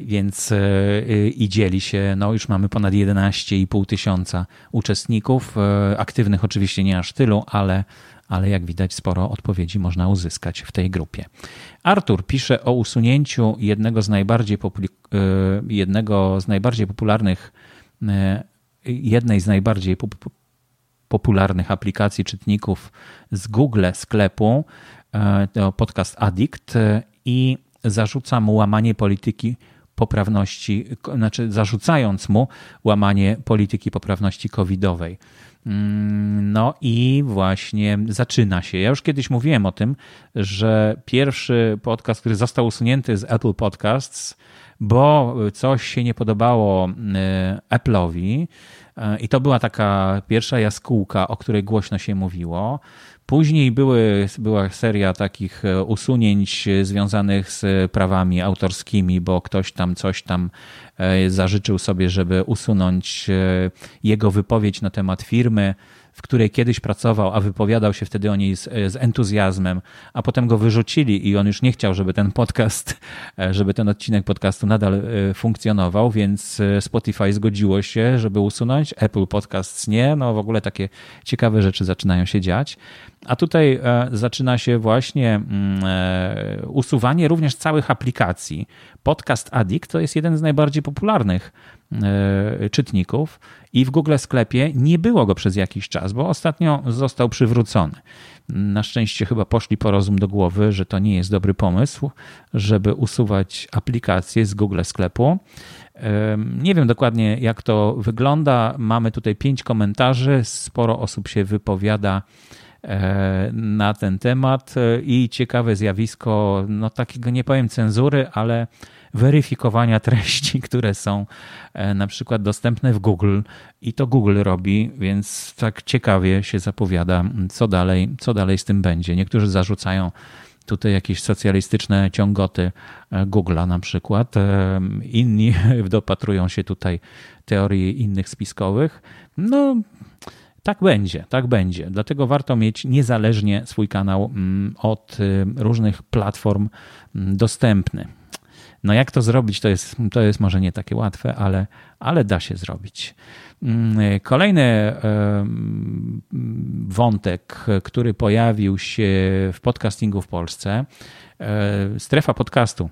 więc i dzieli się. No już mamy ponad jedenaście i pół tysiąca uczestników. Aktywnych oczywiście nie aż tylu, ale... ale jak widać sporo odpowiedzi można uzyskać w tej grupie. Artur pisze o usunięciu jednego z najbardziej, populi- jednego z najbardziej popularnych, jednej z najbardziej pop- popularnych aplikacji czytników z Google sklepu, to Podcast Addict, i zarzuca mu łamanie polityki poprawności, znaczy zarzucając mu łamanie polityki poprawności covidowej. No i właśnie zaczyna się. Ja już kiedyś mówiłem o tym, że pierwszy podcast, który został usunięty z Apple Podcasts, bo coś się nie podobało Apple'owi, i to była taka pierwsza jaskółka, o której głośno się mówiło. Później były, była seria takich usunięć związanych z prawami autorskimi, bo ktoś tam coś tam zażyczył sobie, żeby usunąć jego wypowiedź na temat firmy, w której kiedyś pracował, a wypowiadał się wtedy o niej z, z entuzjazmem, a potem go wyrzucili i on już nie chciał, żeby ten podcast, żeby ten odcinek podcastu nadal funkcjonował, więc Spotify zgodziło się, żeby usunąć, Apple Podcasts nie, no w ogóle takie ciekawe rzeczy zaczynają się dziać. A tutaj zaczyna się właśnie usuwanie również całych aplikacji. Podcast Addict to jest jeden z najbardziej popularnych czytników i w Google sklepie nie było go przez jakiś czas, bo ostatnio został przywrócony. Na szczęście chyba poszli po rozum do głowy, że to nie jest dobry pomysł, żeby usuwać aplikacje z Google sklepu. Nie wiem dokładnie, jak to wygląda. Mamy tutaj pięć komentarzy, sporo osób się wypowiada na ten temat i ciekawe zjawisko, no takiego nie powiem cenzury, ale weryfikowania treści, które są na przykład dostępne w Google i to Google robi, więc tak ciekawie się zapowiada, co dalej, co dalej z tym będzie. Niektórzy zarzucają tutaj jakieś socjalistyczne ciągoty Google'a na przykład. Inni dopatrują się tutaj teorii innych spiskowych. No tak będzie, tak będzie. Dlatego warto mieć niezależnie swój kanał od różnych platform dostępny. No jak to zrobić, to jest, to jest może nie takie łatwe, ale, ale da się zrobić. Kolejny wątek, który pojawił się w podcastingu w Polsce, Strefa podcastu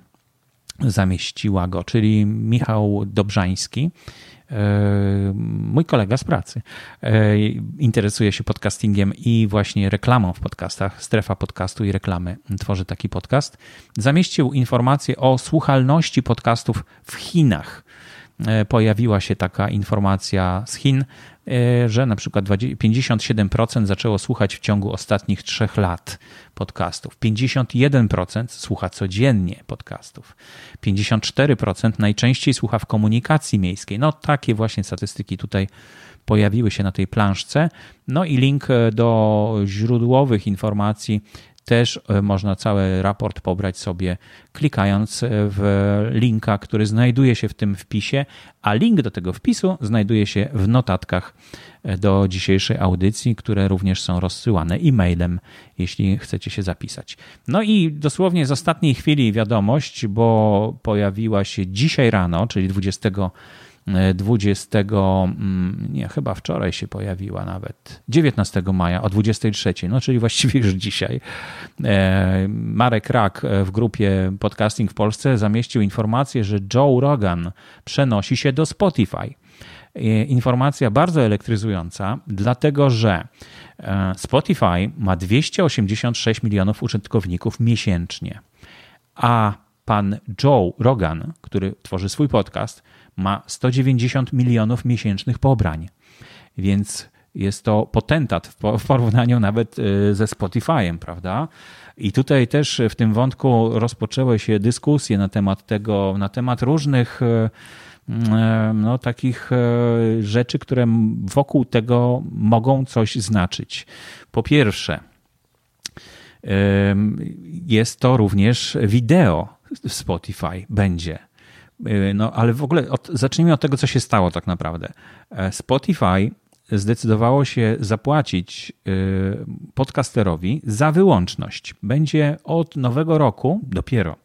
zamieściła go, czyli Michał Dobrzański, mój kolega z pracy, interesuje się podcastingiem i właśnie reklamą w podcastach. Strefa podcastu i reklamy tworzy taki podcast. Zamieścił informację o słuchalności podcastów w Chinach. Pojawiła się taka informacja z Chin, że na przykład pięćdziesiąt siedem procent zaczęło słuchać w ciągu ostatnich trzech lat podcastów. pięćdziesiąt jeden procent słucha codziennie podcastów. pięćdziesiąt cztery procent najczęściej słucha w komunikacji miejskiej. No takie właśnie statystyki tutaj pojawiły się na tej planszce. No i link do źródłowych informacji też można cały raport pobrać sobie, klikając w linka, który znajduje się w tym wpisie, a link do tego wpisu znajduje się w notatkach do dzisiejszej audycji, które również są rozsyłane e-mailem, jeśli chcecie się zapisać. No i dosłownie z ostatniej chwili wiadomość, bo pojawiła się dzisiaj rano, czyli dwudziestego dwudziestego, nie, chyba wczoraj się pojawiła nawet, dziewiętnastego maja o dwudziestej trzeciej, no czyli właściwie już dzisiaj. Marek Rak w grupie Podcasting w Polsce zamieścił informację, że Joe Rogan przenosi się do Spotify. Informacja bardzo elektryzująca, dlatego że Spotify ma dwieście osiemdziesiąt sześć milionów użytkowników miesięcznie. a pan Joe Rogan, który tworzy swój podcast, ma sto dziewięćdziesiąt milionów miesięcznych pobrań. Więc jest to potentat w porównaniu nawet ze Spotify'em, prawda? I tutaj też w tym wątku rozpoczęły się dyskusje na temat tego, na temat różnych no, takich rzeczy, które wokół tego mogą coś znaczyć. Po pierwsze, jest to również wideo w Spotify, będzie. No, ale w ogóle od, zacznijmy od tego, co się stało tak naprawdę. Spotify zdecydowało się zapłacić podcasterowi za wyłączność. Będzie od nowego roku dopiero,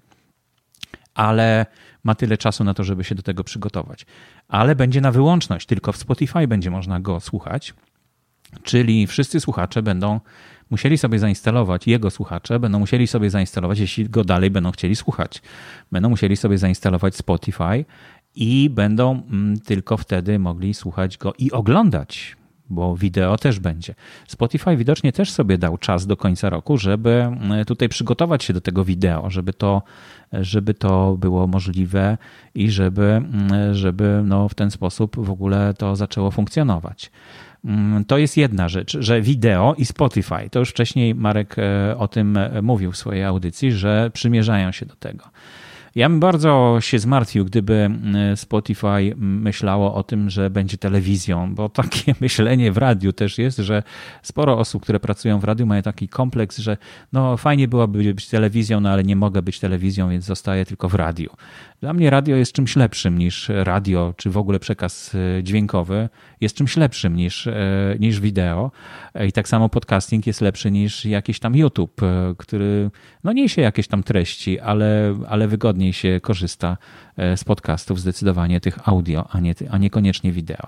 ale ma tyle czasu na to, żeby się do tego przygotować. Ale będzie na wyłączność, tylko w Spotify będzie można go słuchać, czyli wszyscy słuchacze będą musieli sobie zainstalować, jego słuchacze będą musieli sobie zainstalować, jeśli go dalej będą chcieli słuchać. Będą musieli sobie zainstalować Spotify i będą tylko wtedy mogli słuchać go i oglądać, bo wideo też będzie. Spotify widocznie też sobie dał czas do końca roku, żeby tutaj przygotować się do tego wideo, żeby to, żeby to było możliwe i żeby, żeby no w ten sposób w ogóle to zaczęło funkcjonować. To jest jedna rzecz, że wideo i Spotify, to już wcześniej Marek o tym mówił w swojej audycji, że przymierzają się do tego. Ja bym bardzo się zmartwił, gdyby Spotify myślało o tym, że będzie telewizją, bo takie myślenie w radiu też jest, że sporo osób, które pracują w radiu, mają taki kompleks, że no fajnie byłoby być telewizją, no ale nie mogę być telewizją, więc zostaję tylko w radiu. Dla mnie radio jest czymś lepszym niż radio, czy w ogóle przekaz dźwiękowy jest czymś lepszym niż, niż wideo. I tak samo podcasting jest lepszy niż jakiś tam YouTube, który no niesie jakieś tam treści, ale, ale wygodnie się korzysta z podcastów zdecydowanie tych audio, a nie, a niekoniecznie wideo.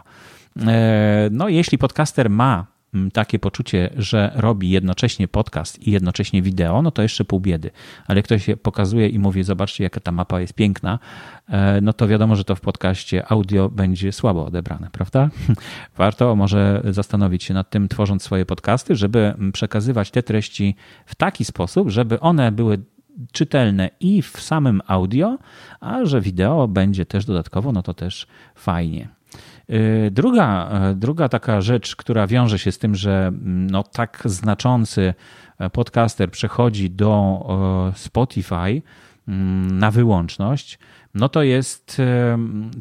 No jeśli podcaster ma takie poczucie, że robi jednocześnie podcast i jednocześnie wideo, no to jeszcze pół biedy. Ale ktoś się pokazuje i mówi, zobaczcie jaka ta mapa jest piękna, no to wiadomo, że to w podcaście audio będzie słabo odebrane, prawda? Warto może zastanowić się nad tym, tworząc swoje podcasty, żeby przekazywać te treści w taki sposób, żeby one były czytelne i w samym audio, a że wideo będzie też dodatkowo, no to też fajnie. Druga, druga taka rzecz, która wiąże się z tym, że no tak znaczący podcaster przechodzi do Spotify na wyłączność, no to jest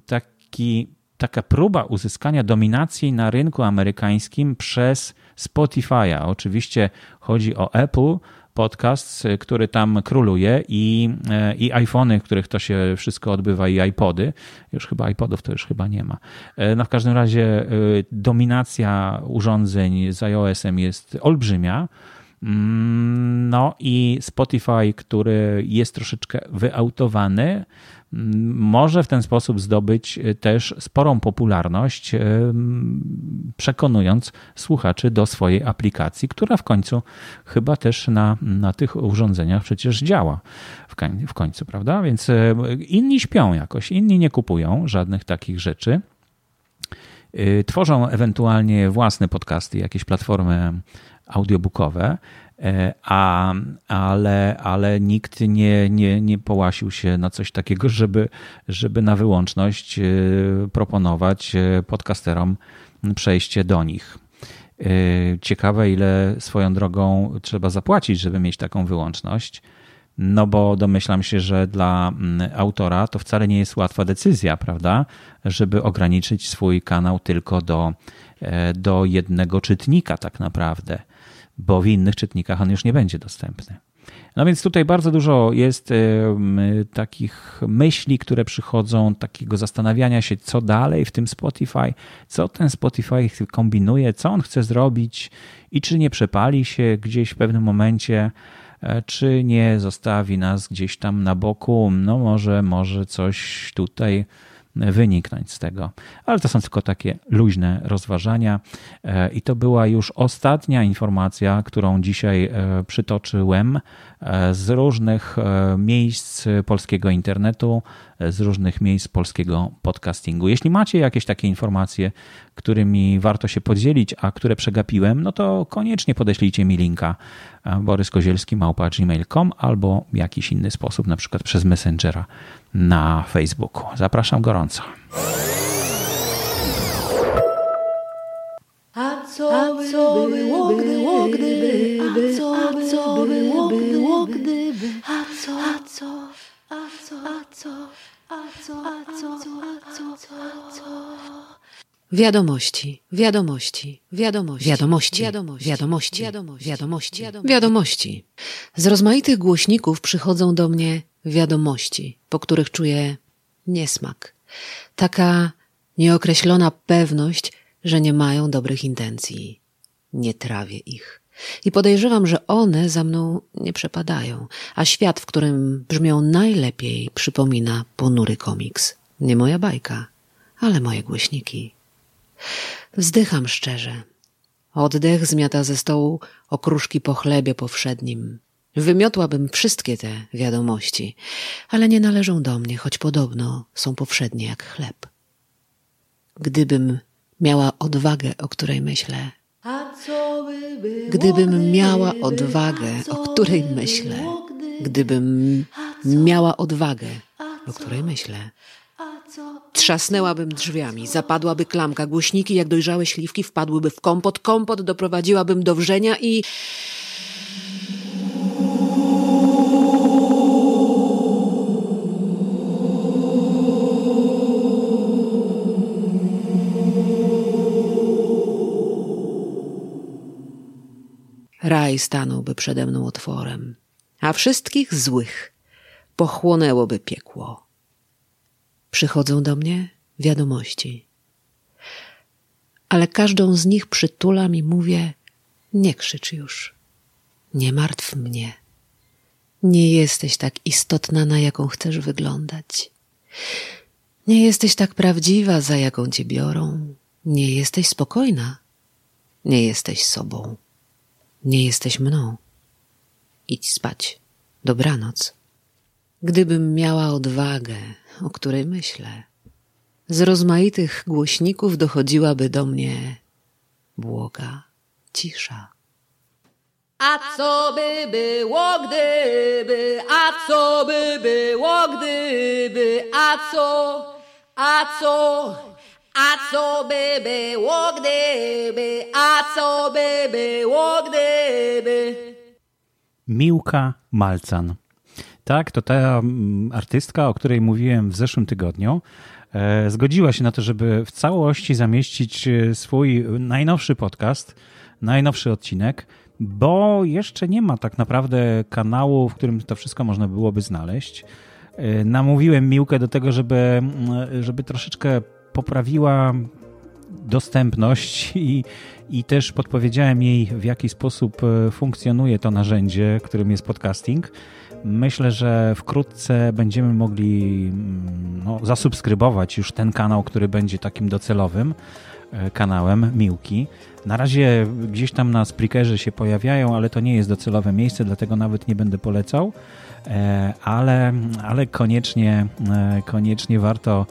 taki, taka próba uzyskania dominacji na rynku amerykańskim przez Spotify'a. Oczywiście chodzi o Apple Podcasts, który tam króluje i, i iPhony, w których to się wszystko odbywa, i iPody. Już chyba iPodów to już chyba nie ma. No w każdym razie dominacja urządzeń z iOS-em jest olbrzymia. No i Spotify, który jest troszeczkę wyautowany, może w ten sposób zdobyć też sporą popularność, przekonując słuchaczy do swojej aplikacji, która w końcu chyba też na, na tych urządzeniach przecież działa w końcu, prawda? Więc inni śpią jakoś, inni nie kupują żadnych takich rzeczy. Tworzą ewentualnie własne podcasty, jakieś platformy audiobookowe, a, ale, ale nikt nie, nie, nie połasił się na coś takiego, żeby, żeby na wyłączność proponować podcasterom przejście do nich. Ciekawe, ile swoją drogą trzeba zapłacić, żeby mieć taką wyłączność. No bo domyślam się, że dla autora to wcale nie jest łatwa decyzja, prawda? Żeby ograniczyć swój kanał tylko do, do jednego czytnika tak naprawdę, bo w innych czytnikach on już nie będzie dostępny. No więc tutaj bardzo dużo jest takich myśli, które przychodzą, takiego zastanawiania się, co dalej w tym Spotify, co ten Spotify kombinuje, co on chce zrobić i czy nie przepali się gdzieś w pewnym momencie, czy nie zostawi nas gdzieś tam na boku, no może, może coś tutaj wyniknąć z tego. Ale to są tylko takie luźne rozważania i to była już ostatnia informacja, którą dzisiaj przytoczyłem z różnych miejsc polskiego internetu, z różnych miejsc polskiego podcastingu. Jeśli macie jakieś takie informacje, którymi warto się podzielić, a które przegapiłem, no to koniecznie podeślijcie mi linka Borys Kozielski małpa gmail kropka com albo w jakiś inny sposób, na przykład przez Messengera na Facebooku. Zapraszam gorąco. A co było, gdyby, gdyby, a co było, gdyby, a co, a co, a co, a co, a co, a co, a co, a co. Wiadomości, wiadomości, wiadomości, wiadomości, wiadomości, wiadomości, wiadomości, wiadomości. Z rozmaitych głośników przychodzą do mnie wiadomości, po których czuję niesmak. Taka nieokreślona pewność, że nie mają dobrych intencji. Nie trawię ich. I podejrzewam, że one za mną nie przepadają, a świat, w którym brzmią najlepiej, przypomina ponury komiks. Nie moja bajka, ale moje głośniki. Wzdycham szczerze. Oddech zmiata ze stołu okruszki po chlebie powszednim. Wymiotłabym wszystkie te wiadomości, ale nie należą do mnie, choć podobno są powszednie jak chleb. Gdybym miała odwagę, o której myślę. Gdybym miała odwagę, o której myślę. Gdybym miała odwagę, o której myślę. Trzasnęłabym drzwiami, zapadłaby klamka, głośniki jak dojrzałe śliwki wpadłyby w kompot, kompot doprowadziłabym do wrzenia i... Raj stanąłby przede mną otworem, a wszystkich złych pochłonęłoby piekło. Przychodzą do mnie wiadomości, ale każdą z nich przytulam i mówię: nie krzycz już, nie martw mnie, nie jesteś tak istotna, na jaką chcesz wyglądać, nie jesteś tak prawdziwa, za jaką cię biorą, nie jesteś spokojna, nie jesteś sobą, nie jesteś mną, idź spać, dobranoc. Gdybym miała odwagę, o której myślę, z rozmaitych głośników dochodziłaby do mnie błoga cisza. A co by było, gdyby, a co by było, gdyby, a co, a co, a co by było, gdyby, a co by było, gdyby. Miłka Malcan. Tak, to ta artystka, o której mówiłem w zeszłym tygodniu, zgodziła się na to, żeby w całości zamieścić swój najnowszy podcast, najnowszy odcinek, bo jeszcze nie ma tak naprawdę kanału, w którym to wszystko można byłoby znaleźć. Namówiłem Miłkę do tego, żeby, żeby troszeczkę poprawiła dostępność i, i też podpowiedziałem jej, w jaki sposób funkcjonuje to narzędzie, którym jest podcasting. Myślę, że wkrótce będziemy mogli no, zasubskrybować już ten kanał, który będzie takim docelowym kanałem Miłki. Na razie gdzieś tam na Spreakerze się pojawiają, ale to nie jest docelowe miejsce, dlatego nawet nie będę polecał, ale, ale koniecznie, koniecznie warto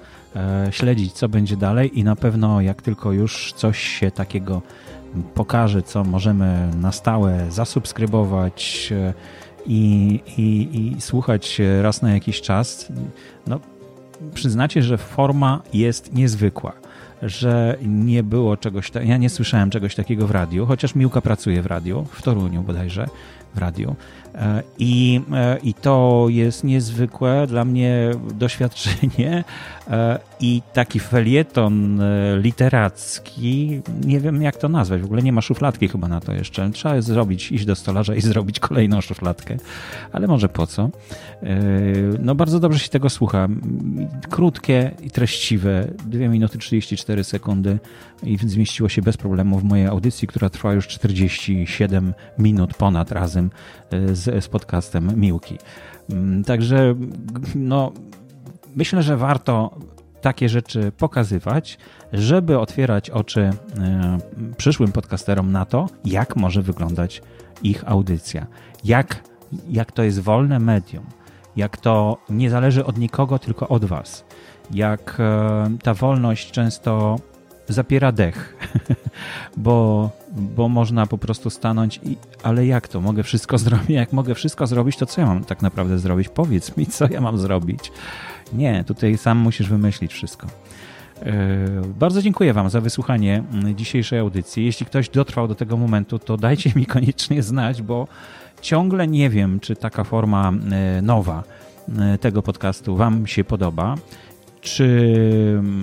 śledzić, co będzie dalej i na pewno jak tylko już coś się takiego pokaże, co możemy na stałe zasubskrybować I, i, i słuchać raz na jakiś czas, no przyznacie, że forma jest niezwykła, że nie było czegoś takiego, ja nie słyszałem czegoś takiego w radiu, chociaż Miłka pracuje w radiu, w Toruniu bodajże, w radiu i, i to jest niezwykłe dla mnie doświadczenie i taki felieton literacki, nie wiem jak to nazwać, w ogóle nie ma szufladki chyba na to jeszcze, trzeba zrobić, iść do stolarza i zrobić kolejną szufladkę, ale może po co, no bardzo dobrze się tego słucha, krótkie i treściwe, dwie minuty trzydzieści cztery sekundy i zmieściło się bez problemu w mojej audycji, która trwa już czterdzieści siedem minut ponad razem Z, z podcastem Miłki. Także no, myślę, że warto takie rzeczy pokazywać, żeby otwierać oczy y, przyszłym podcasterom na to, jak może wyglądać ich audycja. Jak, jak to jest wolne medium. Jak to nie zależy od nikogo, tylko od was. Jak y, ta wolność często zapiera dech, bo, bo można po prostu stanąć i ale jak to, mogę wszystko zrobić? Jak mogę wszystko zrobić, to co ja mam tak naprawdę zrobić? Powiedz mi, co ja mam zrobić? Nie, tutaj sam musisz wymyślić wszystko. Bardzo dziękuję Wam za wysłuchanie dzisiejszej audycji. Jeśli ktoś dotrwał do tego momentu, to dajcie mi koniecznie znać, bo ciągle nie wiem, czy taka forma nowa tego podcastu Wam się podoba, czy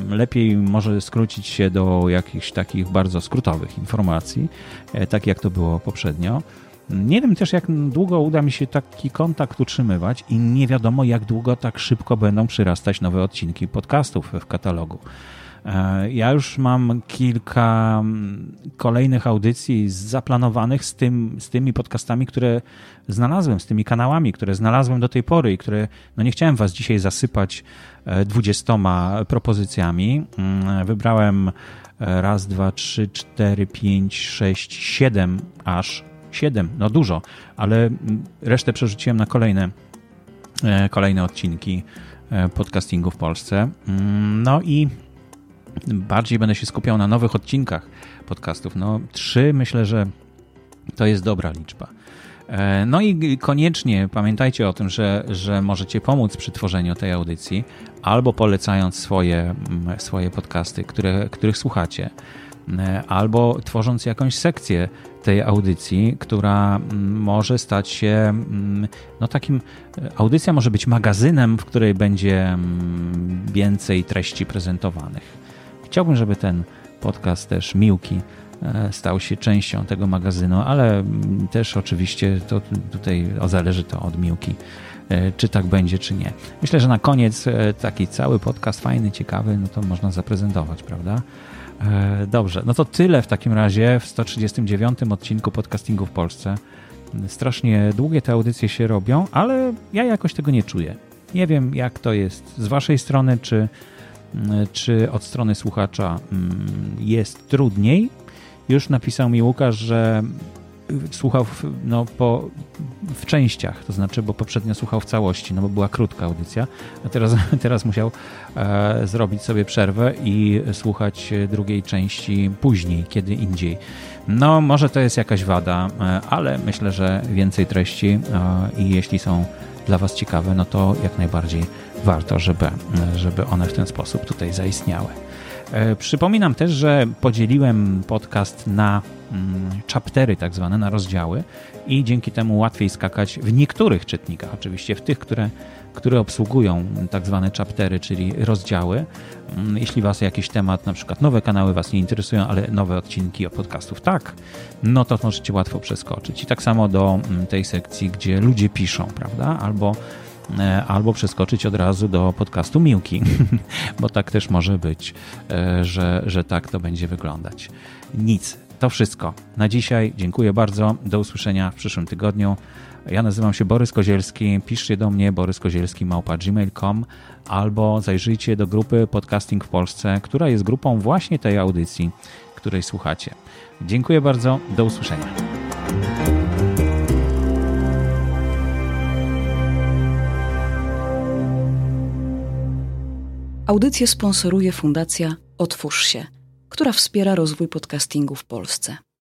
lepiej może skrócić się do jakichś takich bardzo skrótowych informacji, tak jak to było poprzednio. Nie wiem też, jak długo uda mi się taki kontakt utrzymywać i nie wiadomo, jak długo tak szybko będą przyrastać nowe odcinki podcastów w katalogu. Ja już mam kilka kolejnych audycji zaplanowanych z, tym, z tymi podcastami, które znalazłem, z tymi kanałami, które znalazłem do tej pory i które, no nie chciałem Was dzisiaj zasypać dwudziestoma propozycjami. Wybrałem raz, dwa, trzy, cztery, pięć, sześć, siedem aż siedem, no dużo, ale resztę przerzuciłem na kolejne, kolejne odcinki podcastingu w Polsce. No i bardziej będę się skupiał na nowych odcinkach podcastów. No trzy, myślę, że to jest dobra liczba. No i koniecznie pamiętajcie o tym, że, że możecie pomóc przy tworzeniu tej audycji albo polecając swoje, swoje podcasty, które, których słuchacie, albo tworząc jakąś sekcję tej audycji, która może stać się no takim, audycja może być magazynem, w której będzie więcej treści prezentowanych. Chciałbym, żeby ten podcast też Miłki stał się częścią tego magazynu, ale też oczywiście to tutaj zależy to od Miłki, czy tak będzie, czy nie. Myślę, że na koniec taki cały podcast fajny, ciekawy, no to można zaprezentować, prawda? Dobrze, no to tyle w takim razie w sto trzydziestym dziewiątym odcinku podcastingu w Polsce. Strasznie długie te audycje się robią, ale ja jakoś tego nie czuję. Nie wiem, jak to jest z Waszej strony, czy, czy od strony słuchacza jest trudniej. Już napisał mi Łukasz, że słuchał w, no, po, w częściach, to znaczy, bo poprzednio słuchał w całości, no bo była krótka audycja, a teraz, teraz musiał e, zrobić sobie przerwę i słuchać drugiej części później, kiedy indziej. No może to jest jakaś wada, e, ale myślę, że więcej treści e, i jeśli są dla Was ciekawe, no to jak najbardziej warto, żeby, żeby one w ten sposób tutaj zaistniały. Przypominam też, że podzieliłem podcast na chaptery tak zwane, na rozdziały i dzięki temu łatwiej skakać w niektórych czytnikach, oczywiście w tych, które, które obsługują tak zwane chaptery, czyli rozdziały. Jeśli Was jakiś temat, na przykład nowe kanały Was nie interesują, ale nowe odcinki od podcastów tak, no to możecie łatwo przeskoczyć. I tak samo do tej sekcji, gdzie ludzie piszą, prawda, albo albo przeskoczyć od razu do podcastu Miłki, bo tak też może być, że, że tak to będzie wyglądać. Nic, to wszystko. Na dzisiaj dziękuję bardzo, do usłyszenia w przyszłym tygodniu. Ja nazywam się Borys Kozielski, piszcie do mnie boryskozielski małpa gmail kropka com albo zajrzyjcie do grupy Podcasting w Polsce, która jest grupą właśnie tej audycji, której słuchacie. Dziękuję bardzo, do usłyszenia. Audycję sponsoruje Fundacja Otwórz się, która wspiera rozwój podcastingu w Polsce.